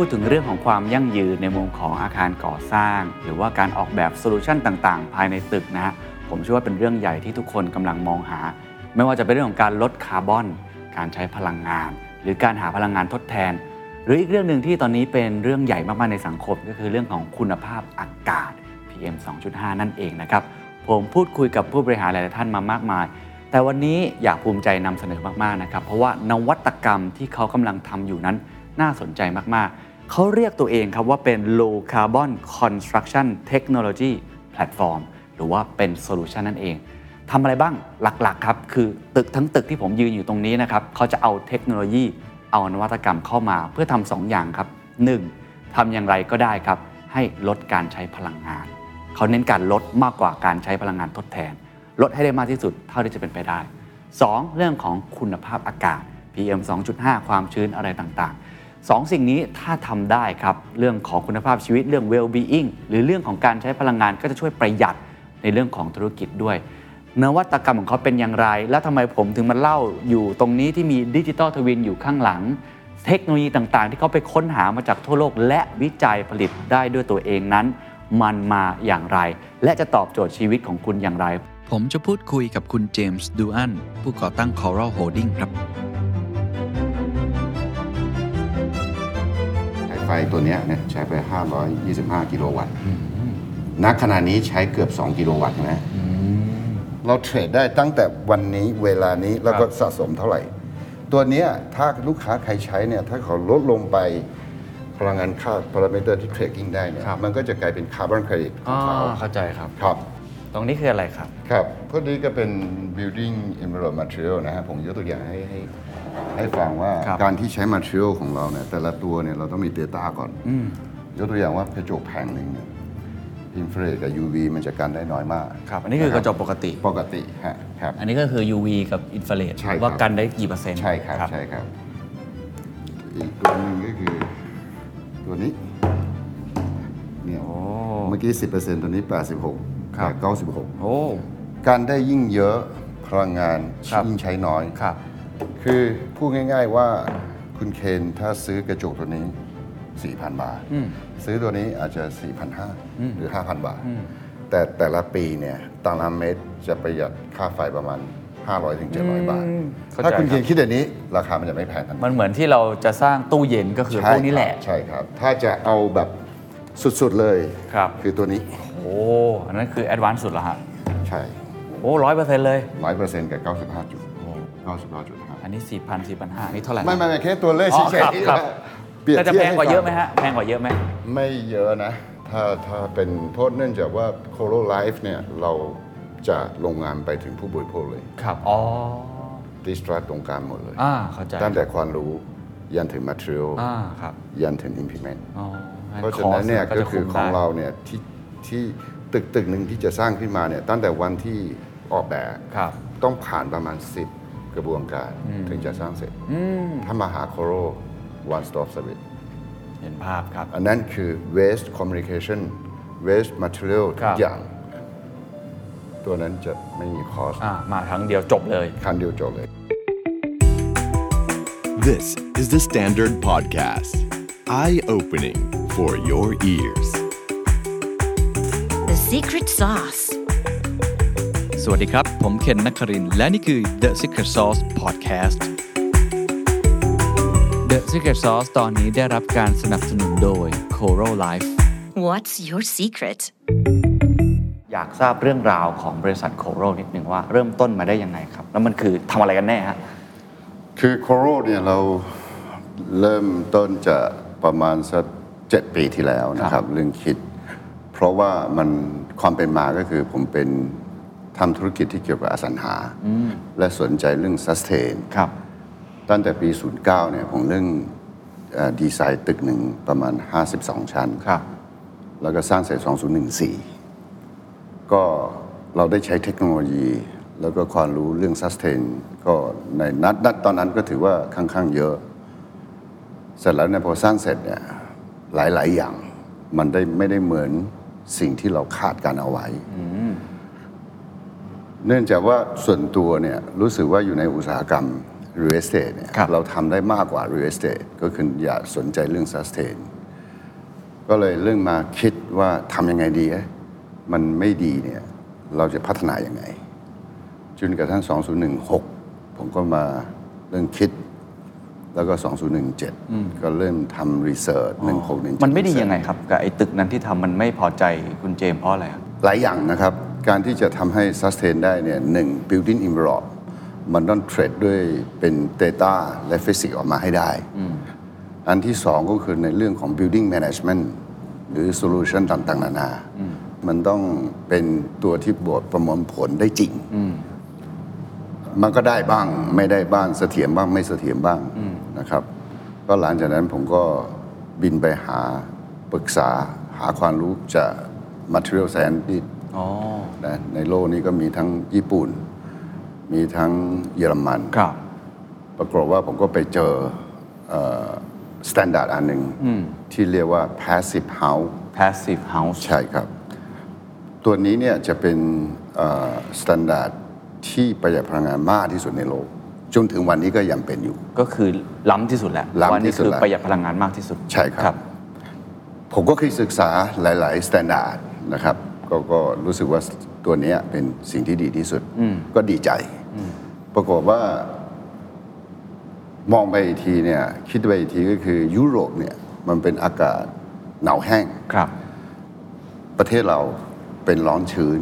พูดถึงเรื่องของความยั่งยืนในมุมของอาคารก่อสร้างหรือว่าการออกแบบโซลูชันต่างๆภายในตึกนะผมเชื่อว่าเป็นเรื่องใหญ่ที่ทุกคนกำลังมองหาไม่ว่าจะเป็นเรื่องของการลดคาร์บอนการใช้พลังงานหรือการหาพลังงานทดแทนหรืออีกเรื่องนึงที่ตอนนี้เป็นเรื่องใหญ่มากๆในสังคมก็คือเรื่องของคุณภาพอากาศ PM 2.5 นั่นเองนะครับผมพูดคุยกับผู้บริหารหลายท่านมามากมายแต่วันนี้อยากภูมิใจนำเสนอมากๆนะครับเพราะว่านวัตกรรมที่เขากำลังทำอยู่นั้นน่าสนใจมากๆเขาเรียกตัวเองครับว่าเป็น Low Carbon Construction Technology Platform หรือว่าเป็น Solution นั่นเองทำอะไรบ้างหลักๆครับคือตึกทั้งตึกที่ผมยืนอยู่ตรงนี้นะครับเขาจะเอาเทคโนโลยีเอานวัตกรรมเข้ามาเพื่อทำ2อย่างครับ 1. ทำอย่างไรก็ได้ครับให้ลดการใช้พลังงานเขาเน้นการลดมากกว่าการใช้พลังงานทดแทนลดให้ได้มากที่สุดเท่าที่จะเป็นไปได้ 2. เรื่องของคุณภาพอากาศ PM 2.5 ความชื้นอะไรต่างๆ2สิ่งนี้ถ้าทำได้ครับเรื่องของคุณภาพชีวิตเรื่อง well-being หรือเรื่องของการใช้พลังงานก็จะช่วยประหยัดในเรื่องของธุรกิจด้วยนวัตกรรมของเขาเป็นอย่างไรและทำไมผมถึงมาเล่าอยู่ตรงนี้ที่มี Digital Twin อยู่ข้างหลังเทคโนโลยีต่างๆที่เขาไปค้นหามาจากทั่วโลกและวิจัยผลิตได้ด้วยตัวเองนั้นมันมาอย่างไรและจะตอบโจทย์ชีวิตของคุณอย่างไรผมจะพูดคุยกับคุณเจมส์ดูอันผู้ก่อตั้ง Coral Holding ครับไฟตัวนี้ใช้ไป525กิโลวัตต์ณขณะนี้ใช้เกือบ2กิโลวัตต์นะเราเทรดได้ตั้งแต่วันนี้เวลานี้แล้วก็สะสมเท่าไหร่ตัวนี้ถ้าลูกค้าใครใช้เนี่ยถ้าเขาลดลงไปพลังงานค่าพารามิเตอร์ที่เทรดกิ้งได้เนี่ยมันก็จะกลายเป็นคาร์บอนเครดิตของเขาเข้าใจครับครับตรงนี้คืออะไรครับครับพวกนี้ก็เป็น building envelope material นะฮะผมยกตัวอย่างให้ฟังว่าการที่ใช้ material ของเราเนี่ยแต่ละตัวเนี่ยเราต้องมี data ก่อนยกตัวอย่างว่ากระจกแผงนึงเนี่ยอินฟราเรดกับ UV มันจะกันได้น้อยมากครับอันนี้คือกระจกปกติฮะครับอันนี้ก็คือ UV กับอินฟราเรดว่ากันได้กี่เปอร์เซ็นต์ใช่ครับใช่ครับอีกตัวนึงก็คือตัวนี้เนี่ยเมื่อกี้ 10% ตัวนี้86ครับ96โอ้กันได้ยิ่งเยอะพลังงานยิ่งใช้น้อยครับคือพูดง่ายๆว่าคุณเคนถ้าซื้อกระจกตัวนี้4,000 บาทซื้อตัวนี้อาจจะ 4,500 หรือ 5,000 บาทแต่ละปีเนี่ยตารางเมตรจะประหยัดค่าไฟประมาณ 500-700 บาทถ้าคุณคิดแบบนี้ราคามันจะไม่แพงมันเหมือนที่เราจะสร้างตู้เย็นก็คือพวกนี้แหละใช่ครับถ้าจะเอาแบบสุดๆเลยคือตัวนี้โอ้อันนั้นคือแอดวานซ์สุดแล้วฮะใช่โอ้ 100% เลย 100% กับ 95 จุด 95 จุดอันนี้ 4,000 4,500 อันนี้เท่าไหร่ไม่แค่ตัวเลขเฉยๆแต่จะแพงกว่าเยอะไหมฮะแพงกว่าเยอะไหมไม่เยอะนะถ้าเป็นโทษเนื่องจากว่า Coral Life เนี่ยเราจะลงงานไปถึงผู้บริโภคเลยครับอ๋อดิสตรัตตรงกลางหมดเลยเข้าใจตั้งแต่ความรู้ยันถึง material ครับยันถึง implement เพราะฉะนั้นเนี่ยก็คือของเราเนี่ยที่ตึกนึงที่จะสร้างขึ้นมาเนี่ยตั้งแต่วันที่ออกแบบต้องผ่านประมาณ10กระบวนการถึงจะสร้างเสร็จถ้ามาหา Coral one stop service เห็นภาพครับอันนั้นคือ waste communication waste material ทุกอย่างตัวนั้นจะไม่มีคอสมาครั้งเดียวจบเลยThis is the Standard Podcast Eye opening for your ears The Secret Sauce สวัสดีครับผมเคนนครินทร์และนี่คือ The Secret Sauce Podcast The Secret Sauce ตอนนี้ได้รับการสนับสนุนโดย Coral Life What's your secret อยากทราบเรื่องราวของบริษัท Coral นิดนึงว่าเริ่มต้นมาได้ยังไงครับแล้วมันคือทำอะไรกันแน่ฮะคือ Coral เนี่ยเราเริ่มต้นจะประมาณสัก7ปีที่แล้วนะครับเรื่องคิดเพราะว่ามันความเป็นมาก็คือผมเป็นทำธุรกิจที่เกี่ยวกับอสังหาและสนใจเรื่อง sustain ครับตั้งแต่ปี09เนี่ยผมเรื่องดีไซน์ตึกหนึ่งประมาณ52ชั้นครับแล้วก็สร้างเสร็จ2014ก็เราได้ใช้เทคโนโลยีแล้วก็ความรู้เรื่อง sustain ก็ในนัดตอนนั้นก็ถือว่าค่อนข้างเยอะเสร็จแล้วเนี่ยพอสร้างเสร็จเนี่ยหลายอย่างมันได้ไม่ได้เหมือนสิ่งที่เราคาดการเอาไว้เนื่องจากว่าส่วนตัวเนี่ยรู้สึกว่าอยู่ในอุตสาหกรรม real estate เนี่ยเราทำได้มากกว่า real estate ก็คืออยากสนใจเรื่อง sustain ก็เลยเรื่องมาคิดว่าทำยังไงดีมันไม่ดีเนี่ยเราจะพัฒนายังไงจนกระทั่ง2016ผมก็มาเริ่มคิดแล้วก็2017ก็เริ่มทำรีเสิร์ช1617มันไม่ดียังไงครับกับไอ้ตึกนั้นที่ทำมันไม่พอใจคุณเจมเพราะอะไรหลายอย่างนะครับการที่จะทำให้ sustain ได้เนี่ย1 building envelope มันต้องเทรดด้วยเป็น data และ physics ออกมาให้ได้อันที่2ก็คือในเรื่องของ building management หรือ solution ต่างๆนานามันต้องเป็นตัวที่บวกประมวลผลได้จริงมันก็ได้บ้างไม่ได้บ้างเสถียรบ้างไม่เสถียรบ้างนะครับก็หลังจากนั้นผมก็บินไปหาปรึกษาหาความรู้จาก material scientist นะในโลกนี้ก็มีทั้งญี่ปุ่นมีทั้งเยอรมันปรากฏว่าผมก็ไปเจอstandard อันหนึ่งที่เรียกว่า Passive House Passive House ใช่ครับตัวนี้เนี่ยจะเป็นstandardที่ประหยัดพลังงานมากที่สุดในโลกจนถึงวันนี้ก็ยังเป็นอยู่ก็คือล้ำที่สุดแหละวันนี้คือประหยัดพลังงานมากที่สุดใช่ครับผมก็เคยศึกษาหลายๆมาตรฐานนะครับก็รู้สึกว่าตัวนี้เป็นสิ่งที่ดีที่สุดก็ดีใจปรากฏว่ามองไปอีกทีเนี่ยคิดไปอีกทีก็คือยุโรปเนี่ยมันเป็นอากาศหนาวแห้งประเทศเราเป็นร้อนชื้น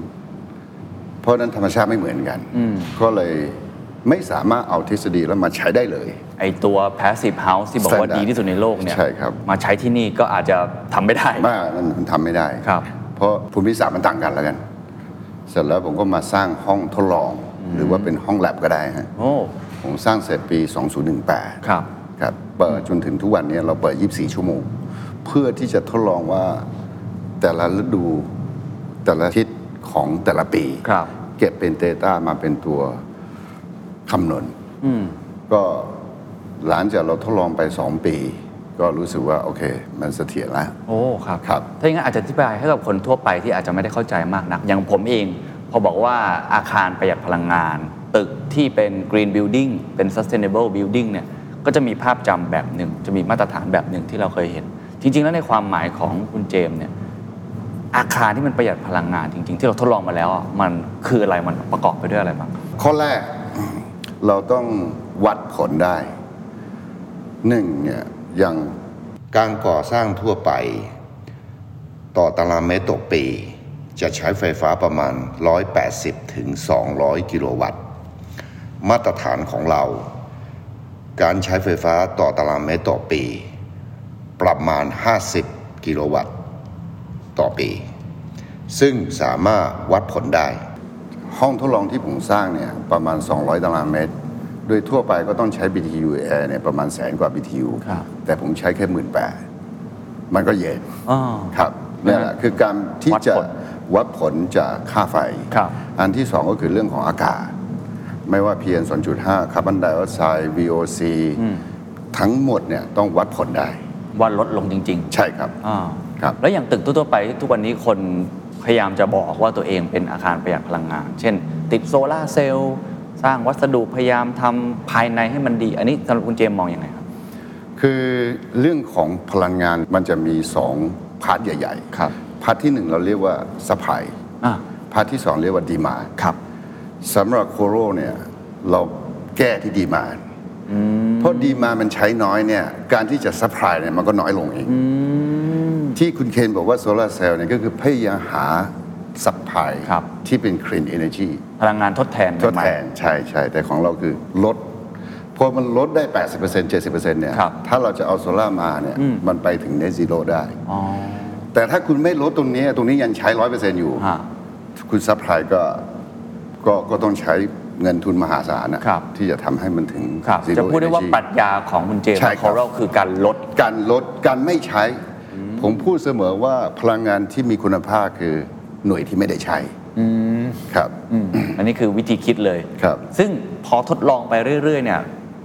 เพราะนั้นธรรมชาติไม่เหมือนกันก็เลยไม่สามารถเอาทฤษฎีแล้วมาใช้ได้เลยไอตัว Passive House ที่บอกว่าดีที่สุดในโลกเนี่ยมาใช้ที่นี่ก็อาจจะทำไม่ได้มันทำไม่ได้เพราะภูมิศาสตร์มันต่างกันแล้วกันเสร็จแล้วผมก็มาสร้างห้องทดลองหรือว่าเป็นห้องแลบก็ได้ฮะผมสร้างเสร็จปี2018ครับเปิดจนถึงทุกวันนี้เราเปิด24ชั่วโมงเพื่อที่จะทดลองว่าแต่ละฤดูแต่ละทิศของแต่ละปีเก็บเป็น data มาเป็นตัวคำนวณก็หลังจากเราทดลองไป2ปีก็รู้สึกว่าโอเคมันเสถียรแล้วโอ้ครับถ้าอย่างนั้นอาจจะอธิบายให้กับคนทั่วไปที่อาจจะไม่ได้เข้าใจมากนักอย่างผมเองพอบอกว่าอาคารประหยัดพลังงานตึกที่เป็น green building เป็น sustainable building เนี่ยก็จะมีภาพจำแบบหนึ่งจะมีมาตรฐานแบบหนึ่งที่เราเคยเห็นจริงๆแล้วในความหมายของคุณเจมเนี่ยอาคารที่มันประหยัดพลังงานจริงๆที่เราทดลองมาแล้วมันคืออะไรมันประกอบไปด้วยอะไรบ้างข้อแรกเราต้องวัดผลได้1เนี่ยอย่างการก่อสร้างทั่วไปต่อตารางเมตรต่อปีจะใช้ไฟฟ้าประมาณ180ถึง200กิโลวัตต์มาตรฐานของเราการใช้ไฟฟ้าต่อตารางเมตรต่อปีประมาณ50กิโลวัตต์ต่อปีซึ่งสามารถวัดผลได้ห้องทดลองที่ผมสร้างเนี่ยประมาณ200ตารางเมตรโดยทั่วไปก็ต้องใช้ BTU เนี่ยประมาณแสนกว่า BTU แต่ผมใช้แค่18,000มันก็เย็นครับนี่แหละคือการที่จะวัดผลจากค่าไฟอันที่2ก็คือเรื่องของอากาศไม่ว่า PM 2.5 คาร์บอนไดออกไซด์ VOC ทั้งหมดเนี่ยต้องวัดผลได้ว่าลดลงจริงๆใช่ครับแล้วอย่างตึกทั่วไปทุกวันนี้คนพยายามจะบอกว่าตัวเองเป็นอาคารประหยัดพลังงานเช่นติดโซล่าเซลล์สร้างวัสดุพยายามทำภายในให้มันดีอันนี้สำหรับคุณเจมมองยังไงครับคือเรื่องของพลังงานมันจะมี2พาร์ทใหญ่ๆพาร์ทที่1เราเรียกว่า supply พาร์ทที่2เรียกว่า demand สำหรับ Coral เนี่ยเราแก้ที่ demand เพราะ demand มันใช้น้อยเนี่ยการที่จะ supply เนี่ยมันก็น้อยลงเองที่คุณเคนบอกว่าโซลาร์เซลล์เนี่ยก็คือพยายามหาซัพพลายที่เป็น clean energy พลังงานทดแทนใช่แต่ของเราคือลดเพราะมันลดได้ 80% 70% เนี่ยถ้าเราจะเอาโซล่ามาเนี่ยมันไปถึง net zero ได้แต่ถ้าคุณไม่ลดตรงนี้ยังใช้ 100% อยู่คุณซัพพลายก็ต้องใช้เงินทุนมหาศาลนะที่จะทำให้มันถึง zero energy จะพูดได้ว่าปรัชญาของคุณเจมส์ของเราคือการลดการไม่ใช้ผมพูดเสมอว่าพลังงานที่มีคุณภาพคือหน่วยที่ไม่ได้ใช้ครับอันนี้คือวิธีคิดเลยครับซึ่งพอทดลองไปเรื่อยๆเนี่ย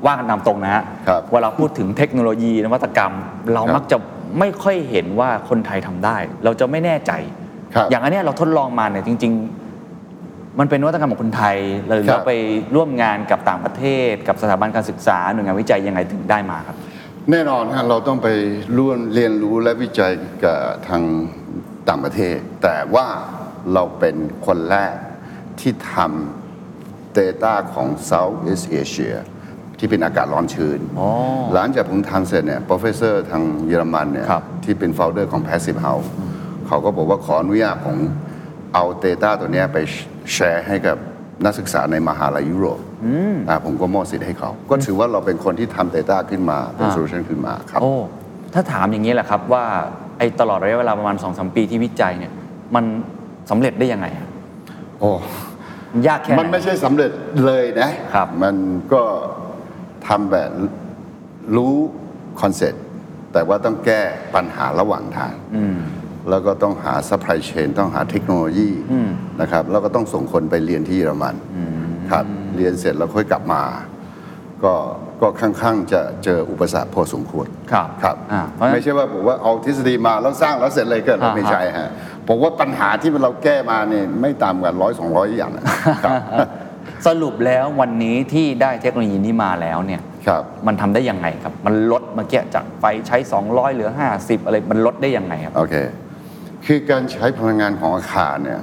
ว่ากันตามตรงนะฮะเวลาพูดถึงเทคโนโลยีนวัตกรรมเรามักจะไม่ค่อยเห็นว่าคนไทยทำได้เราจะไม่แน่ใจอย่างอันนี้เราทดลองมาเนี่ยจริงๆ มันเป็นนวัตกรรมของคนไทยเลยเราไปร่วมงานกับต่างประเทศกับสถาบันการศึกษาหน่วยงานวิจัยยังไงถึงได้มาครับแน่นอนฮะเราต้องไปร่วมเรียนรู้และวิจัยกับทางต่างประเทศแต่ว่าเราเป็นคนแรกที่ทำ data ของ Southeast Asia ที่เป็นอากาศร้อนชื้นหลังจากผมทำเสร็จเนี่ย Professor ทางเยอรมันเนี่ยที่เป็น founder ของ Passive House เขาก็บอกว่าขออนุญาตผมเอา data ตัวนี้ไปแชร์ให้กับนักศึกษาในมหาลัยยุโรปผมก็มอบสิทธิ์ให้เขาก็ถือว่าเราเป็นคนที่ทำ data ขึ้นมาเป็น solution ขึ้นมาครับโอ้ถ้าถามอย่างนี้แหละครับว่าไอ้ตลอดระยะเวลาประมาณ 2-3 ปีที่วิจัยเนี่ยมันสำเร็จได้ยังไงโอ้ยากแค่มันไม่ใช่สำเร็จเลยนะครับมันก็ทำแบบรู้คอนเซ็ปต์แต่ว่าต้องแก้ปัญหาระหว่างทางแล้วก็ต้องหา supply chain ต้องหาเทคโนโลยีนะครับแล้วก็ต้องส่งคนไปเรียนที่เยอรมันครับเรียนเสร็จแล้วค่อยกลับมาก็ค่อนข้างจะเจออุปสรรคพอสมควรครับไม่ใช่ว่าผมว่าเอาทฤษฎีมาแล้วสร้างแล้วเสร็จเลยก็ไม่ใช่ฮะผมว่าปัญหาที่เราแก้มาเนี่ยไม่ต่ำกว่า 100-200 อย่างครับสรุปแล้ววันนี้ที่ได้เทคโนโลยีนี้มาแล้วเนี่ยมันทำได้ยังไงครับมันลดเมื่อกี้จากไฟใช้200เหลือ50อะไรมันลดได้ยังไงครับโอเคคือการใช้พลังงานของอาคารเนี่ย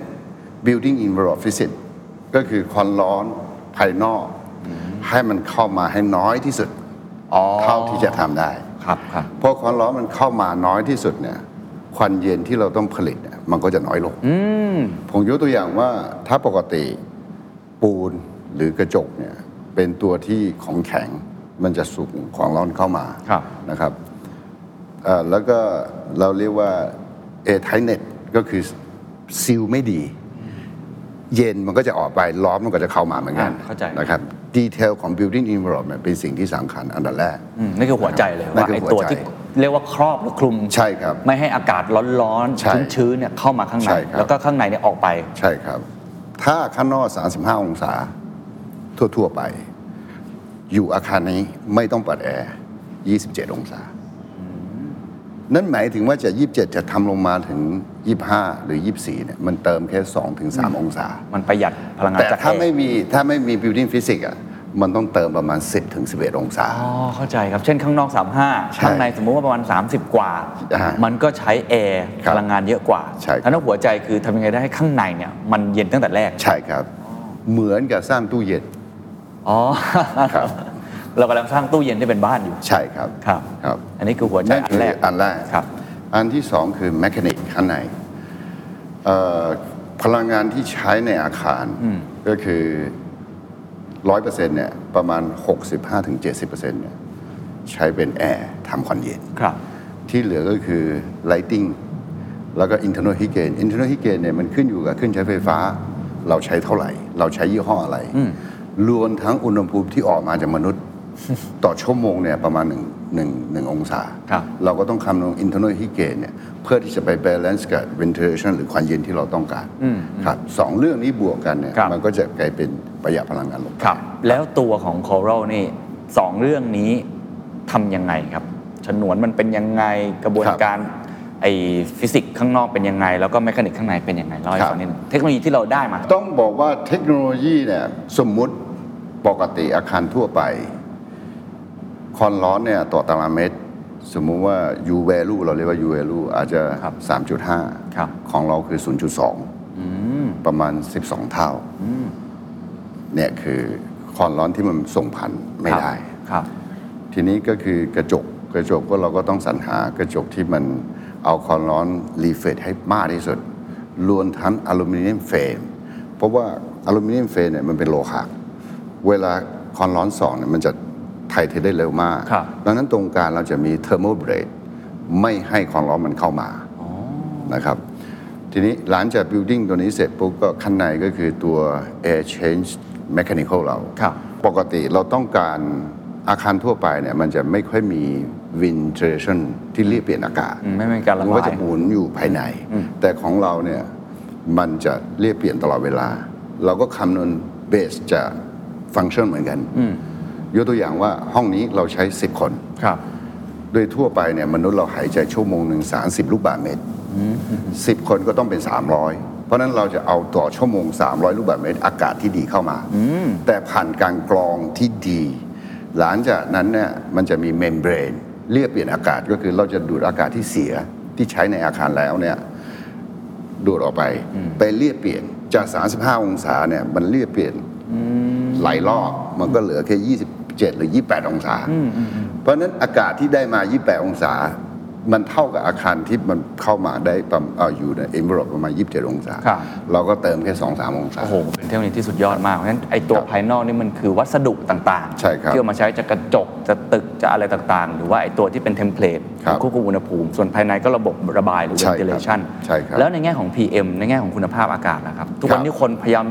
1. building envelope physics ก็คือความร้อนภายนอกให้มันเข้ามาให้น้อยที่สุดเท่าที่จะทำได้ครับเพราะความร้อนมันเข้ามาน้อยที่สุดเนี่ยความเย็นที่เราต้องผลิตเนี่ยมันก็จะน้อยลงผมยกตัวอย่างว่าถ้าปกติปูนหรือกระจกเนี่ยเป็นตัวที่ของแข็งมันจะสูบความร้อนเข้ามานะครับแล้วก็เราเรียกว่าเอไทเน็ตก็คือซีลไม่ดีเย็นมันก็จะออกไปล้อมมันก็จะเข้ามาเหมือนกันนะครับดีเทลของ building envelope เป็นสิ่งที่สำคัญอันดับแรกนั่นคือหัวใจเลยว่าไอ้ตัวที่เรียกว่าครอบหรือคลุมใช่ครับไม่ให้อากาศร้อนๆชื้นๆเนี่ยเข้ามาข้างในแล้วก็ข้างในเนี่ยออกไปใช่ครับถ้าข้างนอก35องศาทั่วๆไปอยู่อาคารนี้ไม่ต้องเปิดแอร์27องศานั่นหมายถึงว่าจาก27จะทำลงมาถึง25หรือ24เนี่ยมันเติมแค่ 2-3 องศามันประหยัดพลังงานแต่ถ้าไม่มี building physics อ่ะมันต้องเติมประมาณ 10-11 องศาเข้าใจครับเช่นข้างนอก35ข้างในสมมุติว่าประมาณ30กว่ามันก็ใช้แอร์พลังงานเยอะกว่าฉะนั้นหัวใจคือทำยังไงได้ให้ข้างในเนี่ยมันเย็นตั้งแต่แรกใช่ครับเหมือนกับสร้างตู้เย็นครับเรากำลังสร้างตู้เย็นที่เป็นบ้านอยู่ใช่ครับครับอันนี้คือหัวใจอันแรกครับอันที่สองคือแมชชีนิกข้างในพลังงานที่ใช้ในอาคารก็คือ 100% เนี่ยประมาณ 65-70% เนี่ยใช้เป็นแอร์ทำความเย็นครับที่เหลือก็คือ lighting แล้วก็ internal heatingเนี่ยมันขึ้นอยู่กับเครื่องใช้ไฟฟ้าเราใช้เท่าไหร่เราใช้ยี่ห้ออะไรรวมทั้งอุณหภูมิที่ออกมาจากมนุษย์ต่อชั่วโมงเนี่ยประมาณ1องศาเราก็ต้องคำนวณ internal heat gain เนี่ยเพื่อที่จะไป balance กับ ventilation หรือความเย็นที่เราต้องการครับสองเรื่องนี้บวกกันเนี่ยมันก็จะกลายเป็นประหยัดพลังงานลงครับแล้วตัวของ Coral นี่สองเรื่องนี้ทำยังไงครับฉนวนมันเป็นยังไงกระบวนการไอ้ฟิสิกส์ข้างนอกเป็นยังไงแล้วก็แมคานิกข้างในเป็นยังไงเล่าให้ฟังนิดนึงเทคโนโลยีที่เราได้มาต้องบอกว่าเทคโนโลยีเนี่ยสมมุติปกติอาคารทั่วไปความร้อนเนี่ยต่อตารางเมตรสมมุติว่า U value เราเรียกว่า U value อาจจะ 3.5 ของเราคือ 0.2 ประมาณ12เท่าเนี่ยคือความร้อนที่มันส่งผ่านไม่ได้ทีนี้ก็คือกระจกก็เราก็ต้องสรรหากระจกที่มันเอาความร้อนรีเฟลต์ให้มากที่สุดรวมทั้งอลูมิเนียมเฟรมเพราะว่าอลูมิเนียมเฟรมเนี่ยมันเป็นโลหะเวลาความร้อนส่องเนี่ยมันจะถ่ายเทได้เร็วมากดังนั้นตรงกลางเราจะมีthermal breakไม่ให้ความร้อนมันเข้ามานะครับทีนี้หลังจาก building ตัวนี้เสร็จปุ๊บก็ข้างในก็คือตัว air change mechanical เราปกติเราต้องการอาคารทั่วไปเนี่ยมันจะไม่ค่อยมี ventilation ที่เรียกเปลี่ยนอากาศไม่เป็นการระบายมันก็จะหมุนอยู่ภายในแต่ของเราเนี่ยมันจะเรียกเปลี่ยนตลอดเวลาเราก็คำนวณ base จาก function เหมือนกันยกตัวอย่างว่าห้องนี้เราใช้10คนโดยทั่วไปเนี่ยมนุษย์เราหายใจชั่วโมงหนึ่ง30ลูกบาศก์เมตร10คนก็ต้องเป็น300 เพราะนั้นเราจะเอาต่อชั่วโมง300ลูกบาศก์เมตรอากาศที่ดีเข้ามาแต่ผ่านการกรองที่ดีหลังจากนั้นเนี่ยมันจะมีเมมเบรนเรียกเปลี่ยนอากาศก็คือเราจะดูดอากาศที่เสียที่ใช้ในอาคารแล้วเนี่ยดูดออกไปไปเรียกเปลี่ยนจาก35องศาเนี่ยมันเรียกเปลี่ยนหลายรอบมันก็เหลือแค่27หรือ28องศาเพราะนั้นอากาศที่ได้มา28องศามันเท่ากับอาคารที่มันเข้ามาได้อยู่ในenvelopeประมาณ27องศาเราก็เติมแค่ 2-3 องศาโอ้โหเป็นเทคโนโลยีที่สุดยอดมากเพราะฉะนั้นไอ้ตัวภายนอกนี่มันคือวัสดุต่างๆที่เอามาใช้จะกระจกจะตึกจะอะไรต่างๆหรือว่าไอ้ตัวที่เป็นเทมเพลตควบคุมอุณหภูมิส่วนภายในก็ระบบระบายหรือ ventilation แล้วในแง่ของ PM ในแง่ของคุณภาพอากาศนะครับทุกวันนี้คนพยายาม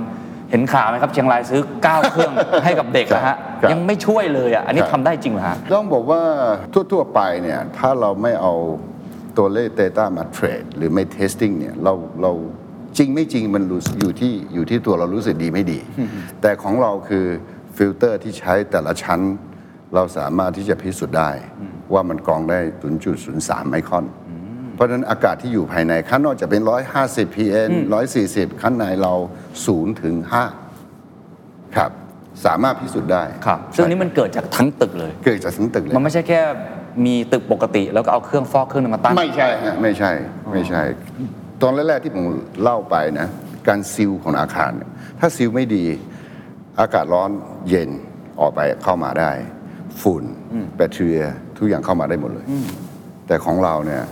เห็นข่าวไหมครับเชียงรายซื้อ9เครื่องให้กับเด็กนะฮะยังไม่ช่วยเลยอ่ะอันนี้ทำได้จริงเหรอฮะต้องบอกว่าทั่วๆไปเนี่ยถ้าเราไม่เอาตัวเลข data มาเทรดหรือไม่ testing เนี่ยเราจริงไม่จริงมันอยู่ที่ตัวเรารู้สึกดีไม่ดีแต่ของเราคือฟิลเตอร์ที่ใช้แต่ละชั้นเราสามารถที่จะพิสูจน์ได้ว่ามันกรองได้ 0.03 ไมครอนเพราะฉะนั้นอากาศที่อยู่ภายในข้างนอกจะเป็น150 PM 140ข้างในเรา0ถึง5ครับสามารถพิสูจน์ได้ครับซึ่งนี้มันเกิดจากทั้งตึกเลยเกิดจากทั้งตึกเลยมันไม่ใช่แค่มีตึกปกติแล้วก็เอาเครื่องฟอกเครื่องมาตั้งไม่ใช่ตอนแรกๆที่ผมเล่าไปนะการซีลของอาคารถ้าซีลไม่ดีอากาศร้อนเย็นออกไปเข้ามาได้ฝุ่นแบคทีเรียทุกอย่างเข้ามาได้หมดเลยแต่ของเราเนี่ย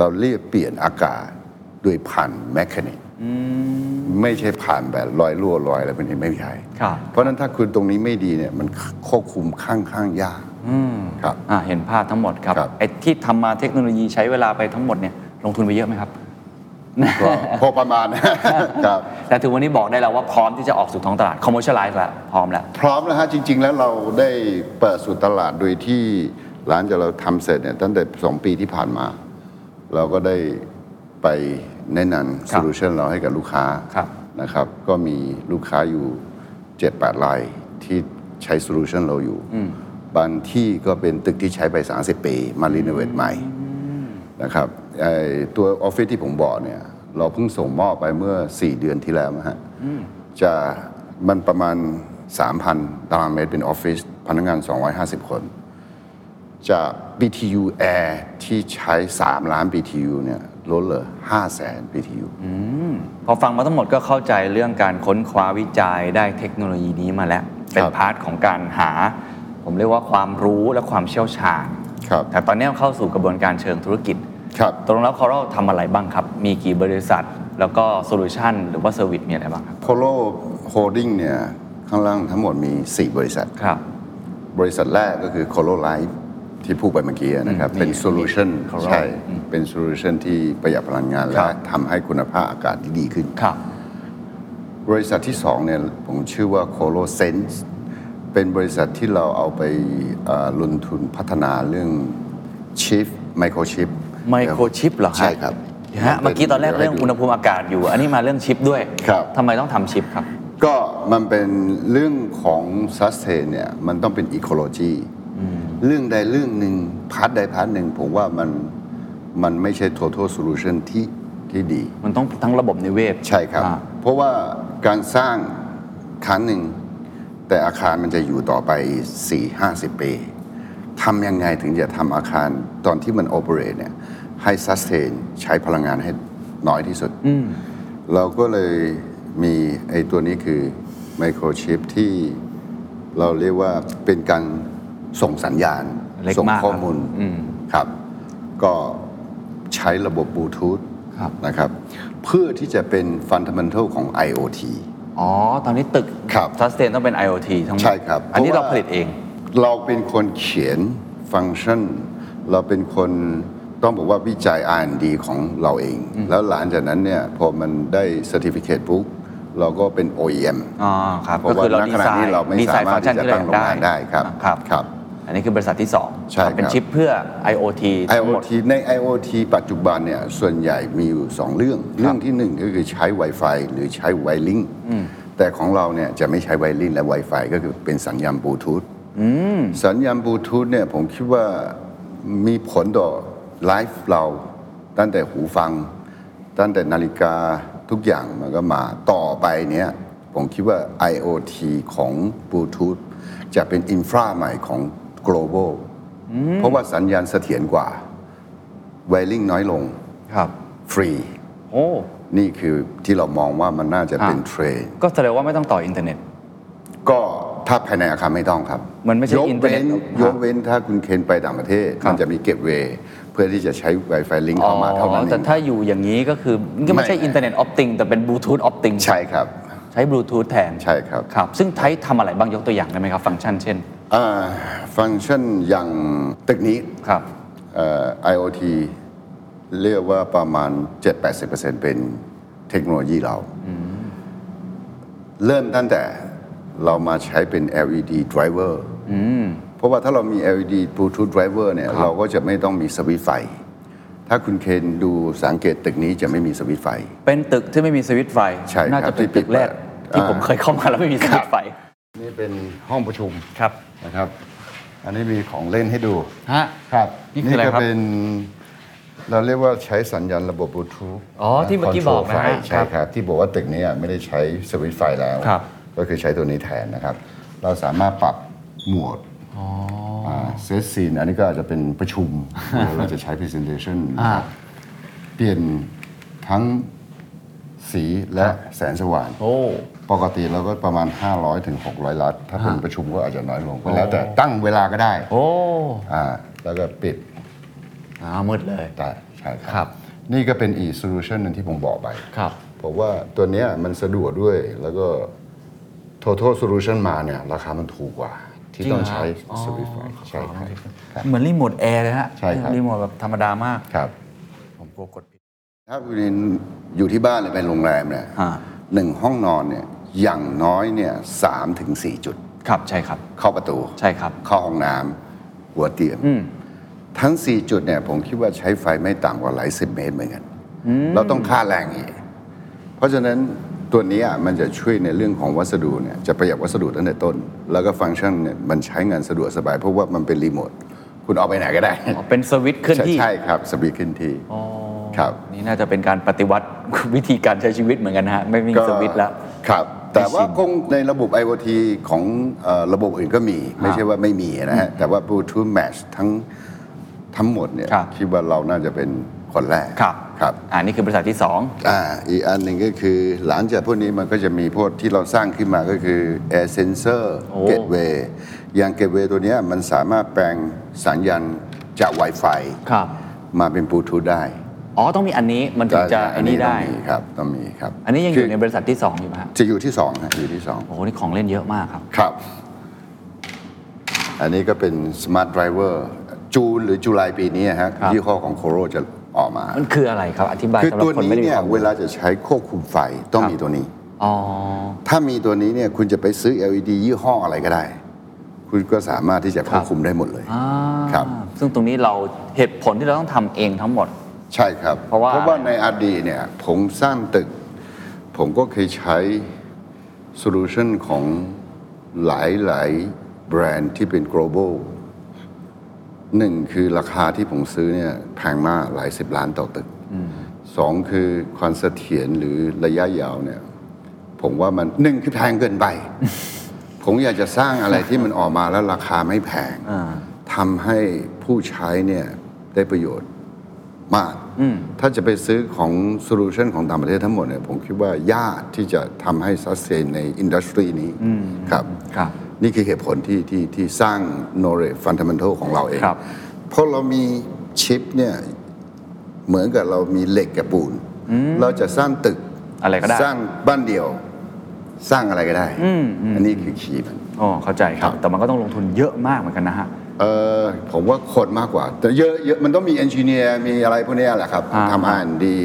เราเรียกเปลี่ยนอากาศโดยผ่านแมคานิกไม่ใช่ผ่านแบบลอยรั่วลอยอะไรแบบนี้ไม่ใช่เพราะนั้นถ้าคุณตรงนี้ไม่ดีเนี่ยมันควบคุมข้างๆยากครับเห็นภาพทั้งหมดครับไอ้ที่ทำมาเทคโนโลยีใช้เวลาไปทั้งหมดเนี่ยลงทุนไปเยอะไหมครับพอประมาณครับแต่ถึงวันนี้บอกได้แล้วว่าพร้อมที่จะออกสู่ท้องตลาด commercialize แล้วพร้อมแล้วฮะจริงๆแล้วเราได้เปิดสู่ตลาดโดยที่ร้านจะเราทำเสร็จเนี่ยตั้งแต่2ปีที่ผ่านมาเราก็ได้ไปแนะนำโซลูชันเราให้กับลูกค้านะครับก็มีลูกค้าอยู่ 7-8 รายที่ใช้โซลูชันเราอยู่บางที่ก็เป็นตึกที่ใช้ไป30 ปีมารีโนเวทใหม่นะครับตัวออฟฟิศที่ผมบอกเนี่ยเราเพิ่งส่งมอบไปเมื่อ4เดือนที่แล้วนะฮะจะมันประมาณ 3,000 ตารางเมตรเป็นออฟฟิศพนักงาน250คนจาก BTU Air ที่ใช้ 3 ล้าน BTU เนี่ยลดเหลือ 500,000 BTU พอฟังมาทั้งหมดก็เข้าใจเรื่องการค้นคว้าวิจัยได้เทคโนโลยีนี้มาแล้วเป็นพาร์ทของการหาผมเรียกว่าความรู้และความเชี่ยวชาญแต่ตอนนี้เข้าสู่กระบวนการเชิงธุรกิจตรงแล้ว Coral ทำอะไรบ้างครับมีกี่บริษัทแล้วก็โซลูชันหรือว่าเซอร์วิสมีอะไรบ้างครับ Coral Holding เนี่ยข้างล่างทั้งหมดมี4บริษัทบริษัทแรกก็คือ Coral Lifeที่พูดไปเมื่อกี้นะครับเป็นโซลูชันใช่เป็นโซลูชันที่ประหยัดพลังงานและทำให้คุณภาพอากาศดีขึ้นบริษัทที่2เนี่ยผมชื่อว่า Coral Sense เป็นบริษัทที่เราเอาไปลงทุนพัฒนาเรื่องชิปไมโครชิปเหรอครับใช่ครับเมื่อกี้ตอนแรกเรื่องอุณหภูมิอากาศอยู่อันนี้มาเรื่องชิปด้วยทำไมต้องทำชิปครับก็มันเป็นเรื่องของ sustain เนี่ยมันต้องเป็น ecologyเรื่องใดเรื่องหนึ่งพาร์ทหนึ่งผมว่ามันไม่ใช่ total solution ที่ดีมันต้องทั้งระบบนิเวศใช่ครับเพราะว่าการสร้างครั้งหนึ่งแต่อาคารมันจะอยู่ต่อไป 40-50 ปีทำยังไงถึงจะทำอาคารตอนที่มัน operate เนี่ยให้ sustain ใช้พลังงานให้น้อยที่สุดเราก็เลยมีไอ้ตัวนี้คือ microchip ที่เราเรียกว่าเป็นการส่งสัญญาณส่งข้อมูลครับก็ใช้ระบบ Bluetooth นะครับเพื่อที่จะเป็น fundamental ของ IoT อ๋อตอนนี้ตึก Sustain ต้องเป็น IoT ทั้งหมดใช่ครับอันนี้เราผลิตเองเราเป็นคนเขียนฟังก์ชันเราเป็นคนต้องบอกว่าวิจัย R&D ของเราเองแล้วหลังจากนั้นเนี่ยพอมันได้ certificate ปุ๊บเราก็เป็น OEM เพราะว่าณขณะนี้เราไม่สามารถที่จะตั้งโรงงานได้ครับอันนี้คือบริษัทที่2ใช่เป็นชิปเพื่อ IoT ทั้งหมดใน IoT ปัจจุบันเนี่ยส่วนใหญ่มีอยู่2เรื่องที่1ก็คือใช้ Wi-Fi หรือใช้ Wireless แต่ของเราเนี่ยจะไม่ใช้ Wireless และ Wi-Fi ก็คือเป็นสัญญาณ Bluetooth สัญญาณ Bluetooth เนี่ยผมคิดว่ามีผลต่อไลฟ์เราตั้งแต่หูฟังตั้งแต่นาฬิกา ทุกอย่างมันก็มาต่อไปเนี้ยผมคิดว่า IoT ของ Bluetooth จะเป็นอินฟราใหม่ของ global เพราะว่าสัญญาณเสถียรกว่า wiring น้อยลงครับฟรีโอ้นี่คือที่เรามองว่ามันน่าจะเป็นเทรนด์ก็แสดงว่าไม่ต้องต่ออินเทอร์เน็ตก็ถ้าภายในอาคารไม่ต้องครับมันไม่ใช่อินเทอร์เน็ตยกเว้นถ้าคุณเคนไปต่างประเทศมันจะมีเก็บเวเพื่อที่จะใช้ Wi-Fi ลิงก์เข้ามาเท่านั้นแต่ถ้าอยู่อย่างนี้ก็คือไม่ใช่อินเทอร์เน็ตออปติงแต่เป็น Bluetooth ออปติงใช่ครับใช้ Bluetooth แทนใช่ครับครับซึ่งใช้ทำอะไรบ้างยกตัวอย่างได้ไหมครับฟังก์ชันเช่นฟังก์ชันอย่างตึกนี้ครับIoTเรียกว่าประมาณ 70-80% เป็นเทคโนโลยีเราเริ่มตั้งแต่เรามาใช้เป็น LED driver เพราะว่าถ้าเรามี LED Bluetooth driver เนี่ยเราก็จะไม่ต้องมีสวิตช์ไฟถ้าคุณเคนดูสังเกตตึกนี้จะไม่มีสวิตช์ไฟเป็นตึกที่ไม่มีสวิตช์ไฟใช่น่าจะเป็นตึกแรกที่ผมเคยเข้ามาแล้วไม่มีสวิตช์ไฟนี่เป็นห้องประชุมครับนะครับอันนี้มีของเล่นให้ดูฮะครับนี่คืออะไรครับเราเรียกว่าใช้สัญญาณระบบบลูทูธอ๋อที่เมื่อกี้บอกนะฮะใช่ครับที่บอกว่าตึกนี้ไม่ได้ใช้สวิตช์ไฟแล้วก็คือใช้ตัวนี้แทนนะครับเราสามารถปรับโหมดเซตซีนอันนี้ก็อาจจะเป็นประชุมเราจะใช้ presentation เปลี่ยนทั้งสีและแสงสว่างปกติเราก็ประมาณ 500-600 ลัตถ้าเป็นประชุมก็อาจจะน้อยลงก็แล้วแต่ตั้งเวลาก็ได้แล้วก็ปิดมืดเลยใช่ครับนี่ก็เป็น e-solution นึงที่ผมบอกไปเพราะว่าตัวนี้มันสะดวกด้วยแล้วก็ total solution มาเนี่ยราคามันถูกกว่าที่ต้องใช้สวิตช์ไฟใช่ครับเหมือนรีโมทแอร์เลยฮะรีโมทแบบธรรมดามากครับผมกลัวกดผิดถ้าคุณอยู่ที่บ้านหรือไปโรงแรมเนี่ย1ห้องนอนเนี่ยอย่างน้อยเนี่ย 3-4 จุดครับใช่ครับเข้าประตูใช่ครับเข้าห้องน้ำหัวเตียงทั้ง4จุดเนี่ยผมคิดว่าใช้ไฟไม่ต่ำกว่าหลายสิบเมตรเหมือนกันเราต้องค่าแรงอีกเพราะฉะนั้นตัวนี้มันจะช่วยในเรื่องของวัสดุเนี่ยจะประหยัดวัสดุตั้งแต่ต้นแล้วก็ฟังก์ชันเนี่ยมันใช้งานสะดวกสบายเพราะว่ามันเป็นรีโมทคุณเอาไปไหนก็ได้เป็นสวิตช์เคลื่อนที่ใช่ครับสวิตช์เคลื่อนที่ครับนี่น่าจะเป็นการปฏิวัติวิธีการใช้ชีวิตเหมือนกันฮะไม่มีสวิตช์แล้วครับแต่ว่าคงในระบบ IoT ของระบบอื่นก็มีไม่ใช่ว่าไม่มีนะฮะแต่ว่า Bluetooth Mesh ทั้งหมดเนี่ยคิดว่าเราน่าจะเป็นคนแรกครับอันนี้คือบริษัทที่2อีกอันหนึ่งก็คือหลังจากพวกนี้มันก็จะมีพวกที่เราสร้างขึ้นมาก็คือ Air Sensor Gateway อย่าง Gateway ตัวนี้มันสามารถแปลงสัญญาณจาก Wi-Fi มาเป็น Bluetooth ได้อ๋อต้องมีอันนี้มันถึงจะอันนี้ได้ครับต้องมีครับอันนี้ยังอยู่ในบริษัทที่2อยู่ป่ะจะอยู่ที่2ฮะอยู่ที่2โอ้โหนี่ของเล่นเยอะมากครับครับอันนี้ก็เป็น Smart Driverจูนหรือจุลายปีนี้ฮะยี่ห้อของ Coral จะออกมามันคืออะไรครับอธิบายสำหรับคนไม่ได้ความรู้คือตัวนี้เนี่ยเวลาจะใช้ควบคุมไฟต้องมีตัวนี้ถ้ามีตัวนี้เนี่ยคุณจะไปซื้อ LED ยี่ห้ออะไรก็ได้คุณก็สามารถที่จะควบคุมได้หมดเลยครับซึ่งตรงนี้เราเหตุผลที่เราต้องทำเองทั้งหมดใช่ครับเพราะว่าในอดีตเนี่ยผมสร้างตึกผมก็เคยใช้โซลูชันของหลายๆแบรนด์ที่เป็น globalหนึ่งคือราคาที่ผมซื้อเนี่ยแพงมากหลายสิบล้านต่อตึกสองคือความเสถียรหรือระยะยาวเนี่ยผมว่ามันหนึ่งคือแพงเกินไป ผมอยากจะสร้างอะไรที่มันออกมาแล้วราคาไม่แพงทำให้ผู้ใช้เนี่ยได้ประโยชน์มากถ้าจะไปซื้อของโซลูชันของต่างประเทศทั้งหมดเนี่ยผมคิดว่ายากที่จะทำให้ซัสเทนในอินดัสทรีนี้ครับนี่คือเหตุผลที่สร้าง knowledge fundamental ของเราเองเพราะเรามีชิปเนี่ยเหมือนกับเรามีเหล็กกับปูนเราจะสร้างตึกอะไรก็ได้สร้างบ้านเดี่ยวสร้างอะไรก็ได้อันนี้คือคีย์มันอ๋อเข้าใจครับแต่มันก็ต้องลงทุนเยอะมากเหมือนกันนะฮะผมว่าคนมากกว่าแต่เยอะมันต้องมีเอนจิเนียร์มีอะไรพวกนี้แหละครับทำอ่านดี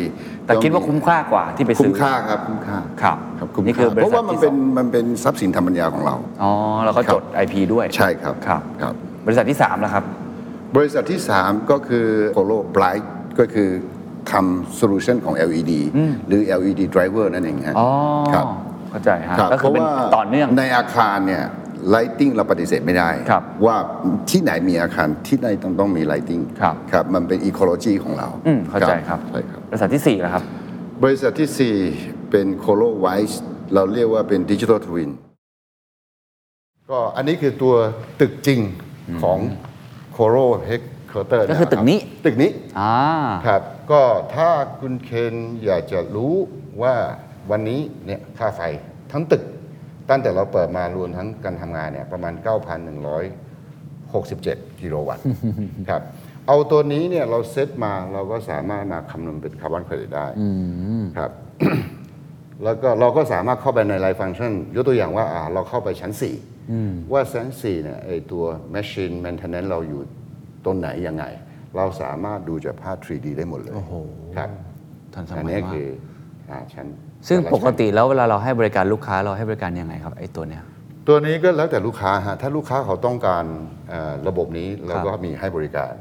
แต่คิดว่าคุ้มค่ากว่าที่ไปซื้อคุ้มค่าครับคุ้มค่าครับคุ้มค่าเพราะว่ามันเป็นทรัพย์สินทางปัญญาของเราอ๋อเราก็จด IP ด้วยใช่ครับครับบริษัทที่3นะครับบริษัทที่3ก็คือ Coral Life ก็คือทำโซลูชันของ LED หรือ LED driver นั่นเองครับอ๋อครับเข้าใจฮะก็คือเป็นต่อเนื่องในอาคารเนี่ยlighting เราปฏิเสธไม่ได้ว่าที่ไหนมีอาคารที่ไหนต้องมี lighting ครับมันเป็น ecology ของเราเข้าใจครับบริษัทที่4นะครับ บริษัทที่4เป็น Coral Wise เราเรียกว่าเป็น Digital Twin ก็อันนี้คือตัวตึกจริงของ Coral Headquarters ก็คือตึกนี้ครับก็ถ้าคุณเคนอยากจะรู้ว่าวันนี้เนี่ยค่าไฟทั้งตึกตั้งแต่เราเปิดมารวมทั้งการทำงานเนี่ยประมาณ 9,167 กิโลวัตต์ครับเอาตัวนี้เนี่ยเราเซตมาเราก็สามารถมาคำนวณเป็นคาร์บอนเครดิตได้ครับ แล้วก็เราก็สามารถเข้าไปในไลฟ์ฟังก์ชันยกตัวอย่างว่าเราเข้าไปชั้น4ว่าชั้น4เนี่ยไอตัว machine maintenance เราอยู่ตรงไหนยังไงเราสามารถดูจากภาพ 3D ได้หมดเลยครับทันสมัยมากอันนี้คือชั้นซึ่งปกติแล้วเวลาเราให้บริการลูกค้าเราให้บริการยังไงครับไอ้ตัวเนี้ยตัวนี้ก็แล้วแต่ลูกค้าฮะถ้าลูกค้าเขาต้องการระบบนี้เราก็มีให้บริการ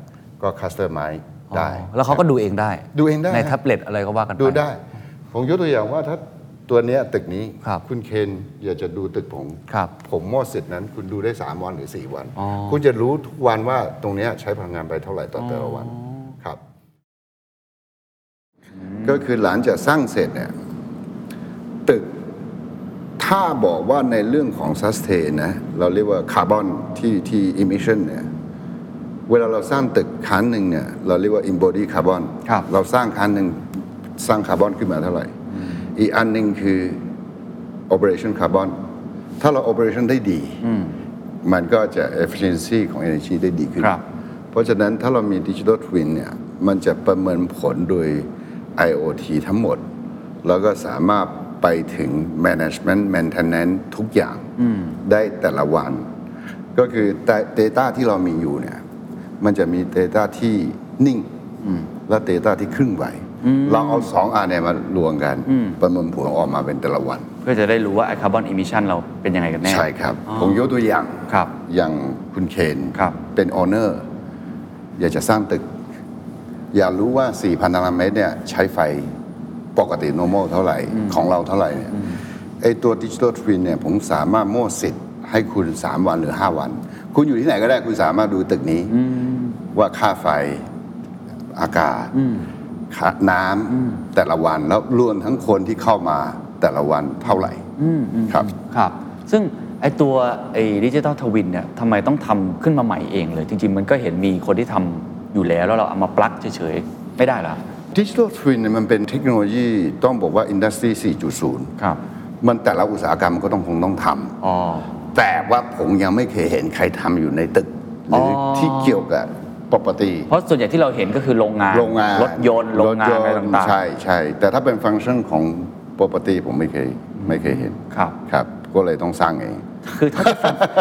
ก็คัสเตอร์ไมซ์ได้แล้วเขาก็ดูเองได้ในแท็บเล็ตอะไรก็ว่ากันไปดูได้ผมยกตัวอย่างว่าถ้าตัวเนี้ยตึกนี้คุณเคนอยากจะดูตึกผมมอดเสร็จนั้นคุณดูได้3วันหรือ4วันคุณจะรู้ทุกวันว่าตรงเนี้ยใช้พลังงานไปเท่าไหร่ต่อแต่ละวันครับก็คือหลังจากสร้างเสร็จเนี่ยตึกถ้าบอกว่าในเรื่องของซัสเทนนะเราเรียกว่าคาร์บอนที่อิมิชชั่นเนี่ยเวลาเราสร้างตึกครั้งหนึ่งเนี่ยเราเรียกว่า embodied carbon เราสร้างครั้งหนึ่งสร้างคาร์บอนขึ้นมาเท่าไหร่อีกอันหนึ่งคือ operation carbon ถ้าเรา operation ได้ดีมันก็จะ efficiency ของ energy ได้ดีขึ้นเพราะฉะนั้นถ้าเรามี digital twin เนี่ยมันจะประเมินผลโดย IoT ทั้งหมดแล้วก็สามารถไปถึง management maintenance ทุกอย่างได้แต่ละวันก็คือ data ที่เรามีอยู่เนี่ยมันจะมี data ที่นิ่งและ data ที่เคลื่อนไหวเราเอา2อันเนี่ยมารวมกันประเมินผลออกมาเป็นแต่ละวันเพื่อจะได้รู้ว่าไอ้คาร์บอนอิมิชั่นเราเป็นยังไงกันแน่ใช่ครับผมยกตัวอย่างอย่างคุณเคนเป็น owner อยากจะสร้างตึกอยากรู้ว่า 4,000 ตารางเมตรเนี่ยใช้ไฟปกติ normal เท่าไหร่ของเราเท่าไหร่เนี่ยไอ้ตัว Digital Twin เนี่ยผมสามารถโม่สิทธิ์ให้คุณ3วันหรือ5วันคุณอยู่ที่ไหนก็ได้คุณสามารถดูตึกนี้ว่าค่าไฟอากาศน้ำแต่ละวันแล้วรวมทั้งคนที่เข้ามาแต่ละวันเท่าไหร่ครับซึ่งไอ้ตัวไอ้ Digital Twin เนี่ยทำไมต้องทำขึ้นมาใหม่เองเลยจริงๆมันก็เห็นมีคนที่ทำอยู่แล้วเราเอามาปลั๊กเฉยๆไม่ได้หรอDigital Twin มันเป็นเทคโนโลยีต้องบอกว่า Industry 4.0 ครับมันแต่ละอุตสาหกรรมก็ต้องทำแต่ว่าผมยังไม่เคยเห็นใครทำอยู่ในตึกหรือที่เกี่ยวกับ property เพราะส่วนใหญ่ที่เราเห็นก็คือโรงงานรถยนต์โรงงานอะไรต่างๆใช่แต่ถ้าเป็นฟังก์ชันของ property ผมไม่เคยเห็นครับก็เลยต้องสร้างเองคือ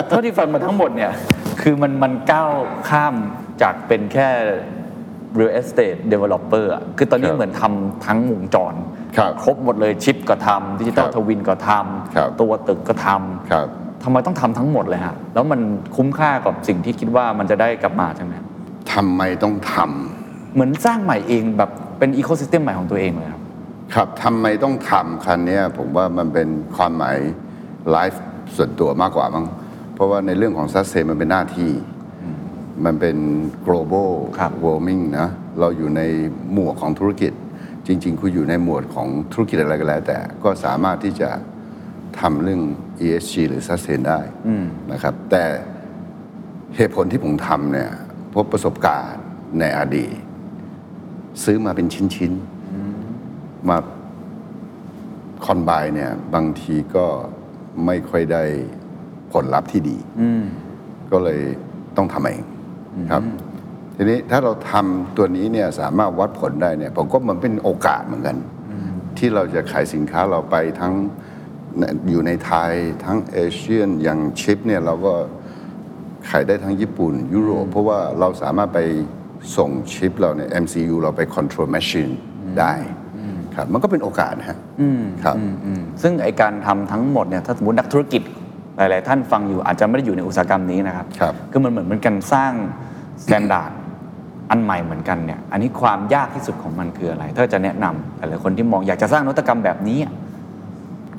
เท่าที่ฟังมาทั้งหมดเนี่ยคือมันก้าวข้ามจากเป็นแค่real estate developer อ่ะคือตอนนี้เหมือนทำทั้งวงจรครบหมดเลยชิปก็ทำ Digital Twin ก็ทำตัวตึกก็ทำทำไมต้องทำทั้งหมดเลยฮะแล้วมันคุ้มค่ากับสิ่งที่คิดว่ามันจะได้กลับมาใช่ไหมทำไมต้องทำเหมือนสร้างใหม่เองแบบเป็นอีโคซิสเต็มใหม่ของตัวเองเลยครับทำไมต้องทำคันนี้ผมว่ามันเป็นความหมายไลฟ์ส่วนตัวมากกว่ามั้งเพราะว่าในเรื่องของ Sustain มันเป็นหน้าที่มันเป็น global warming นะเราอยู่ในหมวดของธุรกิจจริงๆคุณอยู่ในหมวดของธุรกิจอะไรก็แล้วแต่ก็สามารถที่จะทำเรื่อง ESG หรือ Sustain ได้นะครับแต่เหตุผลที่ผมทำเนี่ยพบประสบการณ์ในอดีตซื้อมาเป็นชิ้นๆมาคอนไบน์เนี่ยบางทีก็ไม่ค่อยได้ผลลัพธ์ที่ดีก็เลยต้องทำเองครับทีนี้ถ้าเราทำตัวนี้เนี่ยสามารถวัดผลได้เนี่ยผมก็มันเป็นโอกาสเหมือนกันที่เราจะขายสินค้าเราไปทั้งอยู่ในไทยทั้งเอเชียอย่างชิปเนี่ยเราก็ขายได้ทั้งญี่ปุ่นยุโรปเพราะว่าเราสามารถไปส่งชิปเราเนี่ย MCU เราไป control machine ได้ครับมันก็เป็นโอกาสฮะครับซึ่งไอการทำทั้งหมดเนี่ยถ้าสมมตินักธุรกิจหลายๆท่านฟังอยู่อาจจะไม่ได้อยู่ในอุตสาหกรรมนี้นะครับคือมันเหมือนเป็นการสร้างสแตนดาร์ดอันใหม่เหมือนกันเนี่ยอันนี้ความยากที่สุดของมันคืออะไรถ้าจะแนะนำหลายๆคนที่มองอยากจะสร้างนวัตกรรมแบบนี้